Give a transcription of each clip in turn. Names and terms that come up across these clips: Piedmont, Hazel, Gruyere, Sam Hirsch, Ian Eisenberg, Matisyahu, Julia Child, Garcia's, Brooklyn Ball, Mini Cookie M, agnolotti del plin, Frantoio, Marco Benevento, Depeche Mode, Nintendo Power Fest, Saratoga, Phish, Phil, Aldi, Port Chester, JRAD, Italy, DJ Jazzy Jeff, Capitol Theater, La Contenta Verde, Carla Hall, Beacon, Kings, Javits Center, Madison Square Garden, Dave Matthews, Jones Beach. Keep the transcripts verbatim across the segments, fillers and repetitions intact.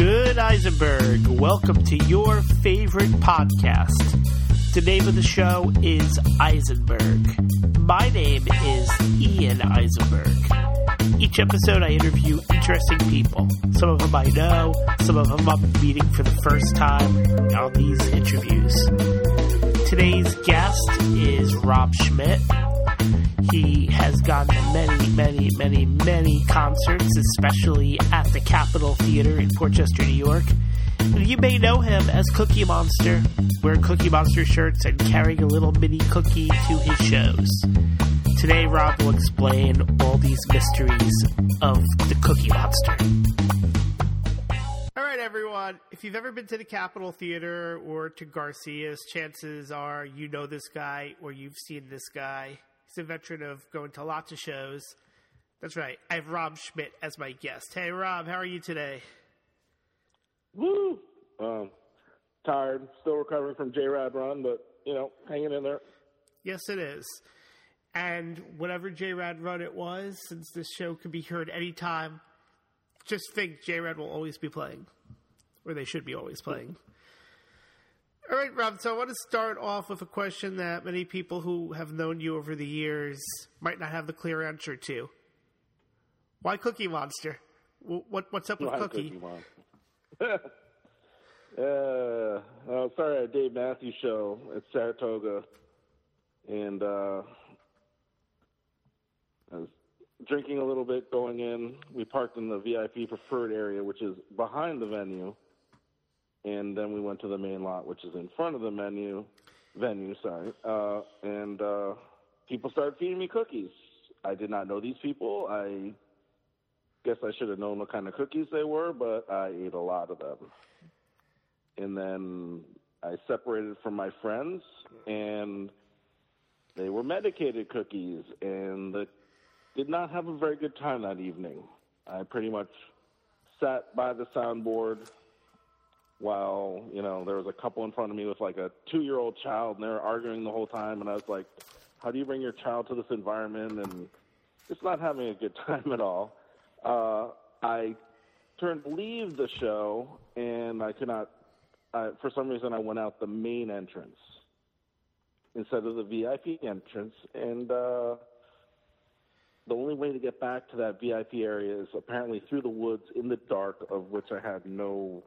Good Eisenberg. Welcome to your favorite podcast. The name of the show is Eisenberg. My name is Ian Eisenberg. Each episode I interview interesting people. Some of them I know, some of them I'm meeting for the first time on these interviews. Today's guest is Rob Schmidt. He has gone to many, many, many, many concerts, especially at the Capitol Theater in Port Chester, New York. And you may know him as Cookie Monster, wearing Cookie Monster shirts and carrying a little mini cookie to his shows. Today, Rob will explain all these mysteries of the Cookie Monster. All right, everyone. If you've ever been to the Capitol Theater or to Garcia's, chances are you know this guy or you've seen this guy. He's a veteran of going to lots of shows. That's right. I have Rob Schmidt as my guest. Hey, Rob, how are you today? Woo! Um, tired. Still recovering from J RAD run, but, you know, hanging in there. Yes, it is. And whatever J RAD run it was, since this show can be heard any time, just think J RAD will always be playing, or they should be always playing. All right, Rob, so I want to start off with a question that many people who have known you over the years might not have the clear answer to. Why Cookie Monster? What What's up with Why Cookie? Cookie Monster? uh, I was sorry at Dave Matthews' show at Saratoga, and uh, I was drinking a little bit going in. We parked in the V I P preferred area, which is behind the venue. And then we went to the main lot, which is in front of the menu, venue, sorry. Uh, and uh, people started feeding me cookies. I did not know these people. I guess I should have known what kind of cookies they were, but I ate a lot of them. And then I separated from my friends, and they were medicated cookies, and the, did not have a very good time that evening. I pretty much sat by the soundboard while, you know, there was a couple in front of me with, like, a two-year-old child, and they were arguing the whole time, and I was like, how do you bring your child to this environment? And just not having a good time at all. Uh, I turned to leave the show, and I could not, I, for some reason, I went out the main entrance instead of the V I P entrance, and uh, the only way to get back to that V I P area is apparently through the woods in the dark, of which I had no...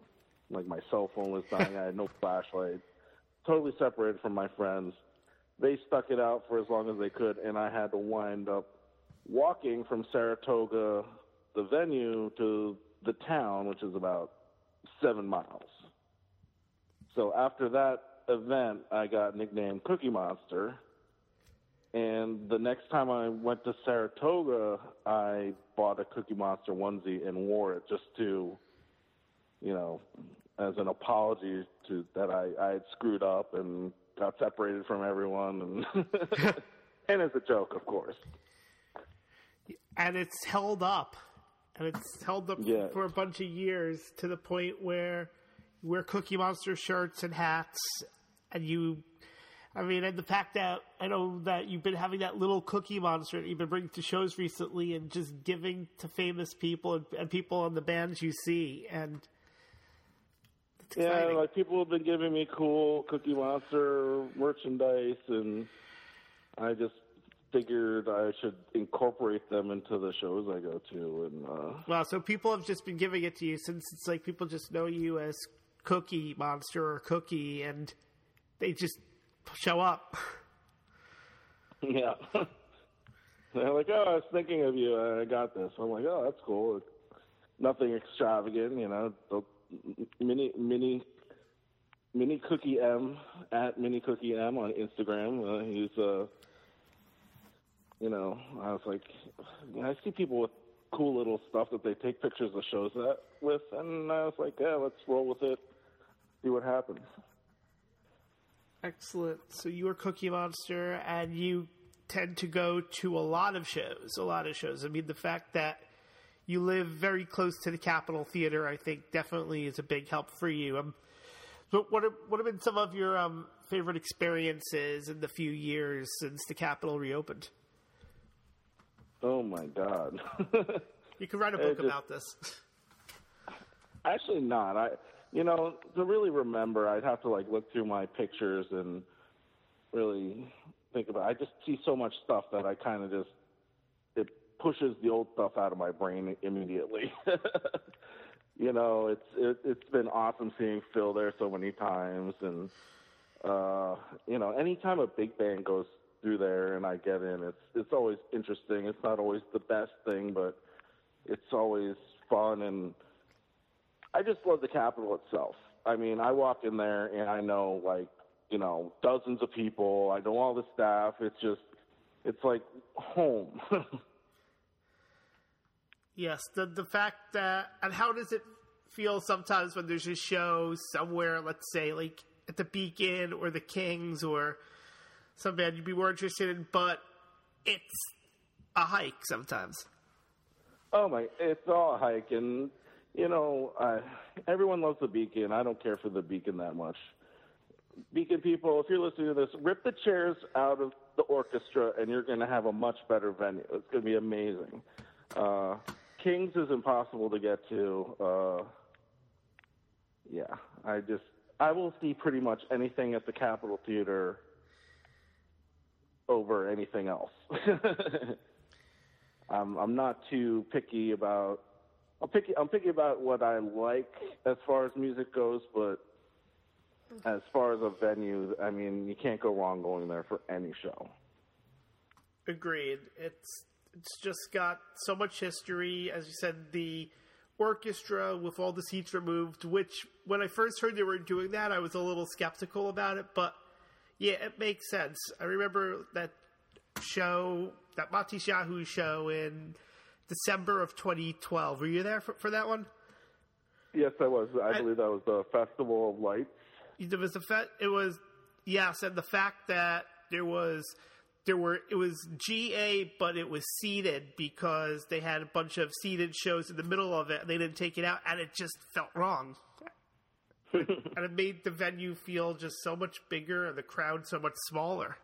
Like, my cell phone was dying. I had no flashlight. Totally separated from my friends. They stuck it out for as long as they could, and I had to wind up walking from Saratoga, the venue, to the town, which is about seven miles. So after that event, I got nicknamed Cookie Monster. And the next time I went to Saratoga, I bought a Cookie Monster onesie and wore it just to, you know, as an apology to that I, I had screwed up and got separated from everyone. And, and as a joke, of course. And it's held up. And it's held up yeah. for a bunch of years to the point where you wear Cookie Monster shirts and hats. And you, I mean, and the fact that I know that you've been having that little Cookie Monster that you've been bringing to shows recently and just giving to famous people and, and people on the bands you see. And yeah, like, people have been giving me cool Cookie Monster merchandise, and I just figured I should incorporate them into the shows I go to. And uh... Wow, so people have just been giving it to you since it's like people just know you as Cookie Monster or Cookie, and they just show up. Yeah. They're like, oh, I was thinking of you, and I got this. I'm like, oh, that's cool. Nothing extravagant, you know. They'll Mini Mini Mini Cookie M at Mini Cookie M on Instagram. Uh, he's uh, you know, I was like, I see people with cool little stuff that they take pictures of shows that with, and I was like, yeah, let's roll with it, see what happens. Excellent. So you are Cookie Monster, and you tend to go to a lot of shows. A lot of shows. I mean, the fact that you live very close to the Capitol Theater, I think, definitely is a big help for you. Um, but what have, what have been some of your um, favorite experiences in the few years since the Capitol reopened? Oh, my God. You could write a book just, about this. Actually not. I, you know, to really remember, I'd have to like look through my pictures and really think about it. I just see so much stuff that I kind of just, it pushes the old stuff out of my brain immediately. You know, it's, it, it's been awesome seeing Phil there so many times. And, uh, you know, anytime a big band goes through there and I get in, it's, it's always interesting. It's not always the best thing, but it's always fun. And I just love the Capitol itself. I mean, I walk in there and I know, like, you know, dozens of people. I know all the staff. It's just, it's like home. Yes, the the fact that, and how does it feel sometimes when there's a show somewhere, let's say, like at the Beacon or the Kings or some band you'd be more interested in, but it's a hike sometimes. Oh my, it's all a hike, and, you know, uh, everyone loves the Beacon. I don't care for the Beacon that much. Beacon people, if you're listening to this, rip the chairs out of the orchestra, and you're going to have a much better venue. It's going to be amazing. Uh, Kings is impossible to get to. Uh, yeah, I just, I will see pretty much anything at the Capitol Theater over anything else. I'm, I'm not too picky about, I'm picky, I'm picky about what I like as far as music goes, but as far as a venue, I mean, you can't go wrong going there for any show. Agreed. It's, it's just got so much history. As you said, the orchestra with all the seats removed, which when I first heard they were doing that, I was a little skeptical about it. But, yeah, it makes sense. I remember that show, that Matisyahu show in December of twenty twelve. Were you there for, for that one? Yes, I was. I, I believe that was the Festival of Lights. It was, the fe- it was, yes, and the fact that there was... There were, it was G A, but it was seated because they had a bunch of seated shows in the middle of it, and they didn't take it out, and it just felt wrong. And it made the venue feel just so much bigger and the crowd so much smaller.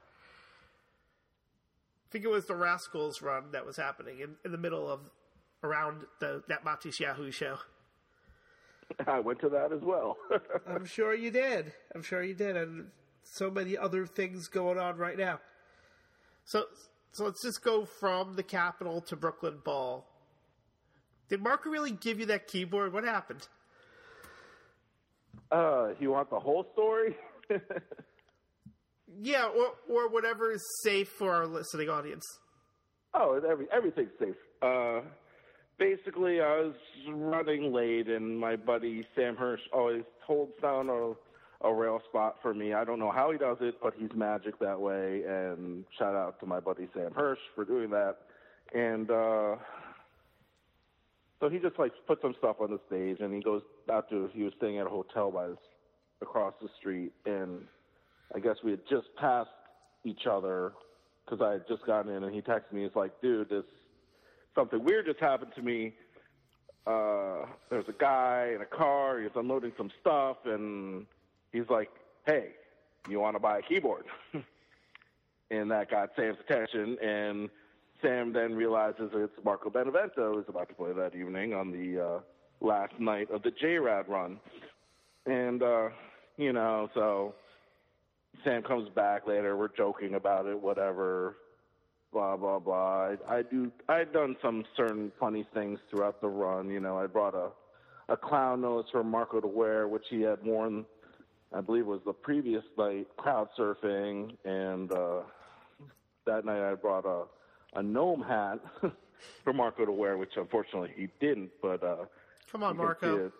I think it was the Rascals run that was happening in, in the middle of, around the that Matisyahu show. I went to that as well. I'm sure you did. I'm sure you did. And so many other things going on right now. So so let's just go from the Capitol to Brooklyn Ball. Did Marco really give you that keyboard? What happened? Uh, you want the whole story? Yeah, or or whatever is safe for our listening audience. Oh, every, everything's safe. Uh, basically, I was running late, and my buddy Sam Hirsch always holds down a... a rail spot for me. I don't know how he does it, but he's magic that way. And shout out to my buddy Sam Hirsch for doing that. And uh, so he just like put some stuff on the stage, and he goes out to, he was staying at a hotel by this, across the street. And I guess we had just passed each other because I had just gotten in, and he texted me. He's like, dude, this something weird just happened to me. Uh, there was a guy in a car. He was unloading some stuff, and he's like, hey, you want to buy a keyboard? And that got Sam's attention, and Sam then realizes it's Marco Benevento who's about to play that evening on the uh, last night of the J RAD run. And, uh, you know, so Sam comes back later. We're joking about it, whatever, blah, blah, blah. I, I do, I'd done some certain funny things throughout the run. You know, I brought a, a clown nose for Marco to wear, which he had worn I believe it was the previous night, crowd surfing, and uh, that night I brought a, a gnome hat for Marco to wear, which unfortunately he didn't. But uh, come on, Marco.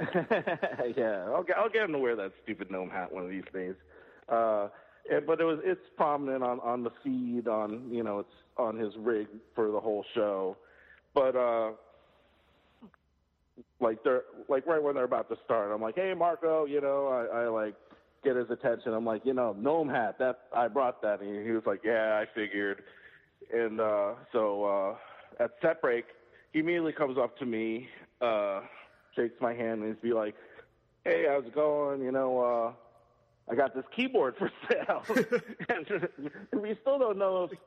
Yeah, I'll get, I'll get him to wear that stupid gnome hat one of these days. Uh, and, but it was it's prominent on, on the feed, on you know it's on his rig for the whole show, but. Uh, Like they're like right when they're about to start, I'm like, hey Marco, you know, I, I like get his attention. I'm like, you know, gnome hat, that I brought that, and he was like, yeah, I figured. And uh, so uh, at set break, he immediately comes up to me, uh, shakes my hand, and he's be like, hey, how's it going? You know, uh, I got this keyboard for sale, and we still don't know if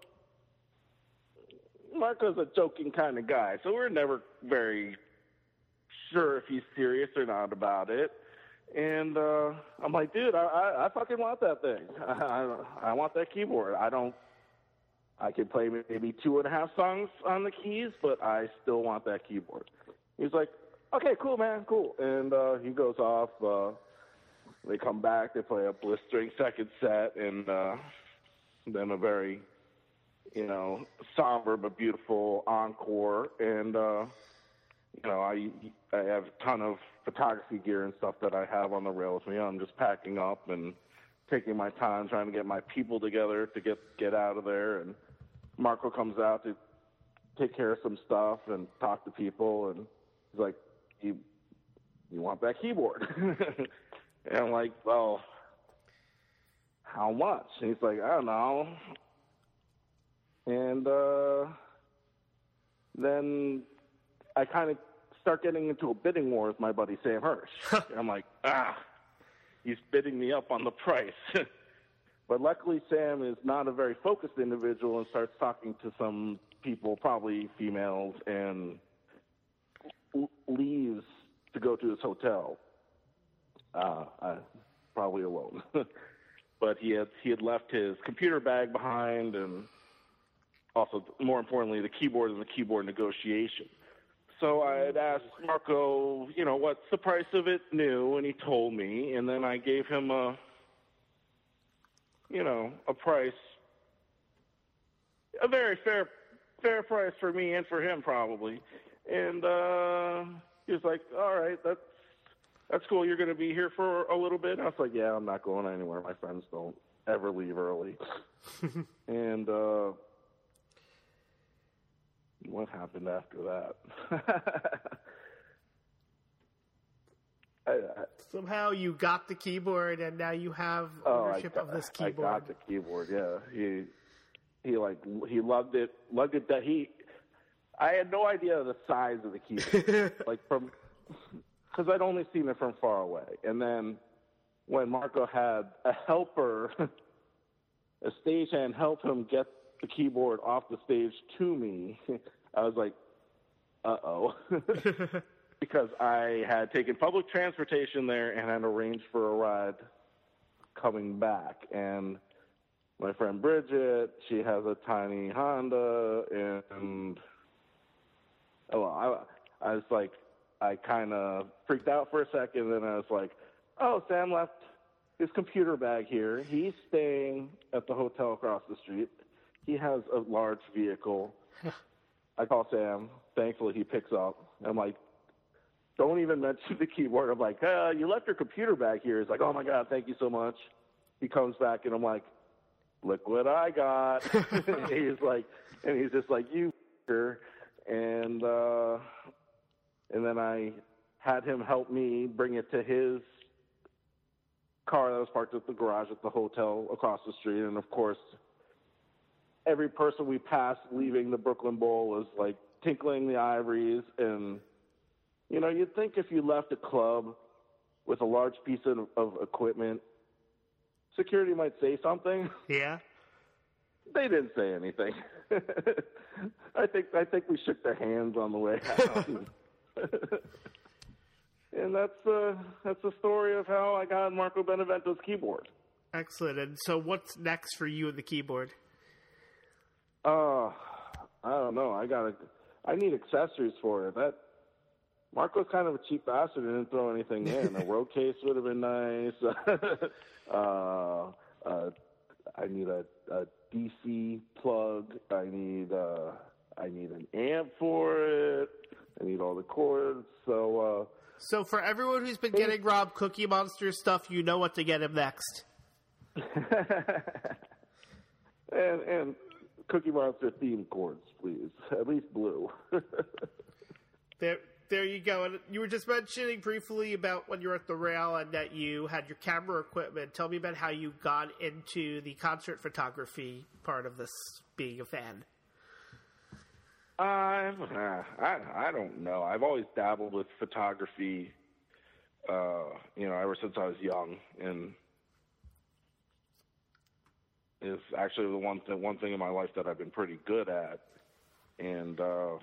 Marco's a joking kind of guy, so we're never very sure if he's serious or not about it. And uh, I'm like, dude, I, I, I fucking want that thing. I, I, I want that keyboard. I don't. I can play maybe two and a half songs on the keys, but I still want that keyboard. He's like, okay, cool, man, cool. And uh, he goes off. Uh, they come back. They play a blistering second set, and uh, then a very, you know, somber but beautiful encore. And uh, you know, I I have a ton of photography gear and stuff that I have on the rail with me. I'm just packing up and taking my time, trying to get my people together to get get out of there. And Marco comes out to take care of some stuff and talk to people, and he's like, you you want that keyboard? And I'm like, well, how much? And he's like, I don't know. And uh, then I kind of start getting into a bidding war with my buddy Sam Hirsch. And I'm like, ah, he's bidding me up on the price. But luckily, Sam is not a very focused individual and starts talking to some people, probably females, and leaves to go to his hotel, uh, uh, probably alone. But he had he had left his computer bag behind, and also, more importantly, the keyboard and the keyboard negotiation. So I had asked Marco, you know, what's the price of it new, and he told me, and then I gave him a, you know, a price, a very fair fair price for me and for him probably. And uh, he was like, all right, that's, that's cool. You're going to be here for a little bit? And I was like, yeah, I'm not going anywhere. My friends don't ever leave early. And uh, what happened after that? I, I, Somehow you got the keyboard, and now you have ownership oh, got, of this keyboard. I got the keyboard, yeah. He, he like, he lugged it, lugged it that he... I had no idea the size of the keyboard, like from, because I'd only seen it from far away. And then when Marco had a helper, a stagehand help him get the keyboard off the stage to me, I was like, uh-oh, because I had taken public transportation there and had arranged for a ride coming back. And my friend Bridget, she has a tiny Honda, and... Well, I, I was like, I kind of freaked out for a second, and I was like, oh, Sam left his computer bag here. He's staying at the hotel across the street. He has a large vehicle. I call Sam. Thankfully, he picks up. I'm like, don't even mention the keyboard. I'm like, uh, you left your computer bag here. He's like, oh, my God, thank you so much. He comes back, and I'm like, look what I got. he's like, and he's just like, you f***er. And uh, and then I had him help me bring it to his car that was parked at the garage at the hotel across the street. And, of course, every person we passed leaving the Brooklyn Bowl was, like, tinkling the ivories. And, you know, you'd think if you left a club with a large piece of, of equipment, security might say something. Yeah. They didn't say anything. I think I think we shook their hands on the way out. And that's uh, that's the story of how I got Marco Benevento's keyboard. Excellent. And so, what's next for you and the keyboard? Uh, I don't know. I got I need accessories for it. That Marco's kind of a cheap bastard and didn't throw anything in. A road case would have been nice. uh, uh, I need a. a D C plug. I need uh, I need an amp for it. I need all the cords. So uh, so for everyone who's been getting Rob Cookie Monster stuff, you know what to get him next. and and Cookie Monster themed cords, please. At least blue. there there you go. And you were just mentioning briefly about when you were at the rail and that you had your camera equipment. Tell me about how you got into the concert photography part of this, being a fan. Uh, I, I don't know. I've always dabbled with photography, uh, you know, ever since I was young. And it's actually the one, th- one thing in my life that I've been pretty good at. And, uh,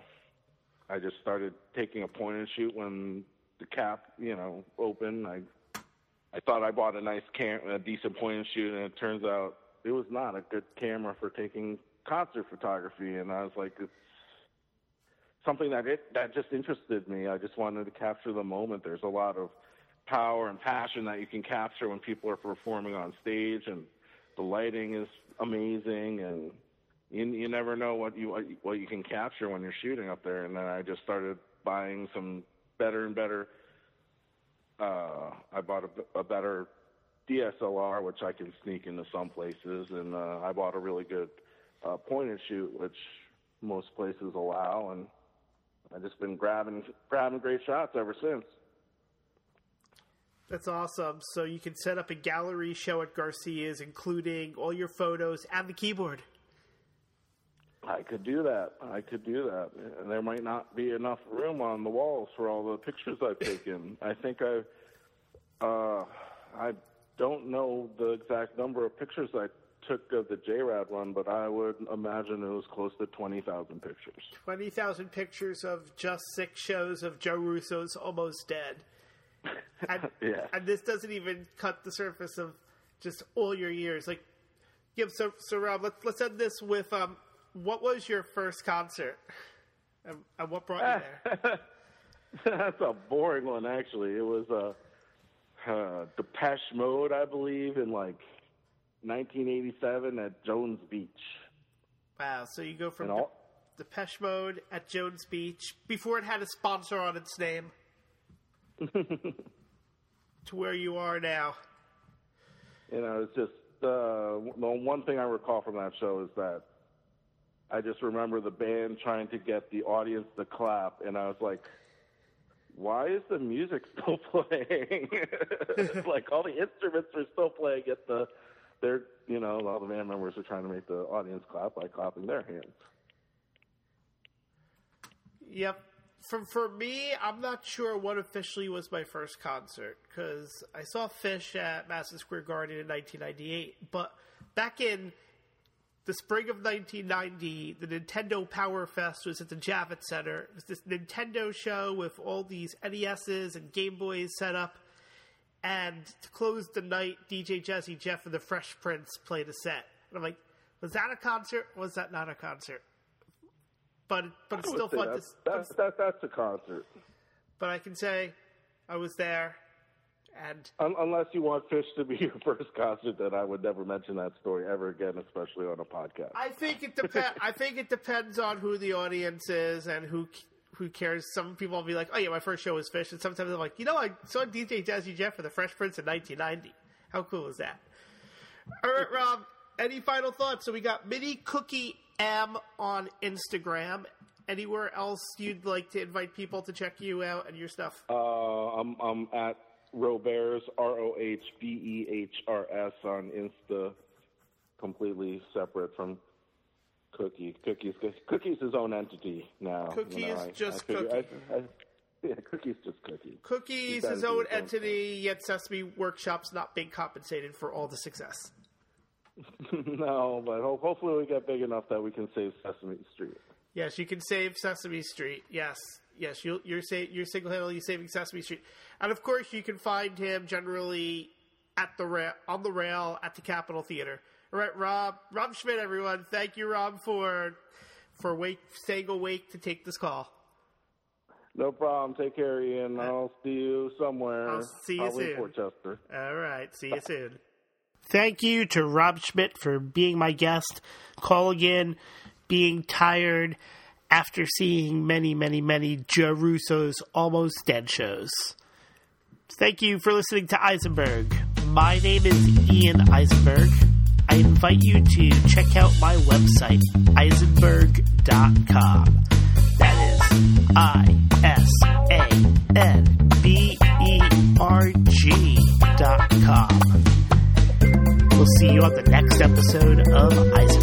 I just started taking a point and shoot when the cap, you know, open. I I thought I bought a nice camera, a decent point and shoot, and it turns out it was not a good camera for taking concert photography. And I was like, it's something that it that just interested me. I just wanted to capture the moment. There's a lot of power and passion that you can capture when people are performing on stage, and the lighting is amazing, and you, you never know what you what, what you can capture when you're shooting up there. And then I just started buying some better and better. Uh, I bought a, a better D S L R, which I can sneak into some places, and uh, I bought a really good uh, point and shoot, which most places allow, and I've just been grabbing grabbing great shots ever since. That's awesome. So you can set up a gallery show at Garcia's, including all your photos and the keyboard. I could do that. I could do that. And there might not be enough room on the walls for all the pictures I've taken. I think I uh, I don't know the exact number of pictures I took of the J RAD one, but I would imagine it was close to twenty thousand pictures. twenty thousand pictures of just six shows of Joe Russo's Almost Dead. And, yeah. and this doesn't even cut the surface of just all your years. Like, yeah, so, so Rob, let's, let's end this with, um, what was your first concert? And, and what brought you there? That's a boring one, actually. It was uh, uh, Depeche Mode, I believe, in, like, nineteen eighty-seven at Jones Beach. Wow, so you go from all- De- Depeche Mode at Jones Beach, before it had a sponsor on its name. To where you are now. You know, it's just uh, the one thing I recall from that show is that I just remember the band trying to get the audience to clap, and I was like, why is the music still playing? Like, all the instruments are still playing, yet the, they're, you know, all the band members are trying to make the audience clap by clapping their hands. Yep. For, for me, I'm not sure what officially was my first concert, because I saw Phish at Madison Square Garden in nineteen ninety-eight. But back in the spring of nineteen ninety, the Nintendo Power Fest was at the Javits Center. It was this Nintendo show with all these N E Ses and Game Boys set up. And to close the night, D J Jazzy Jeff and the Fresh Prince played a set. And I'm like, was that a concert? Was that not a concert? But but it's still fun. That's, to, that's, that, that's a concert. But I can say I was there. and um, Unless you want Phish to be your first concert, then I would never mention that story ever again, especially on a podcast. I think it, dep- I think it depends on who the audience is and who who cares. Some people will be like, oh, yeah, my first show was Phish. And sometimes I'm like, you know, I saw D J Jazzy Jeff for the Fresh Prince in nineteen ninety. How cool is that? All right, Rob, any final thoughts? So we got Mini Cookie M on Instagram. Anywhere else you'd like to invite people to check you out and your stuff? Uh, I'm I'm at Roberts, R O H B E H R S on Insta, completely separate from Cookie. Cookie's Cookie's his own entity now. Cookie you know, is I, just I figure, Cookie. I, I, yeah, Cookie's just Cookie. Cookie's his own entity, yet Sesame Workshop's not being compensated for all the success. No, but ho- hopefully we get big enough that we can save Sesame Street. Yes, you can save Sesame Street. Yes, yes, you'll, you're sa- you're single-handedly saving Sesame Street, and of course you can find him generally at the ra- on the rail at the Capitol Theater. All right, Rob, Rob Schmidt, everyone. Thank you, Rob, for for wake, staying awake to take this call. No problem. Take care, Ian. Uh, I'll see you somewhere. I'll see you Probably soon. Port Chester. All right. See you soon. Thank you to Rob Schmidt for being my guest, calling in, being tired after seeing many, many, many Joe Russo's Almost Dead shows. Thank you for listening to Eisenberg. My name is Ian Eisenberg. I invite you to check out my website, eisenberg dot com. That is I S A N B E R G dot com. We'll see you on the next episode of Ice.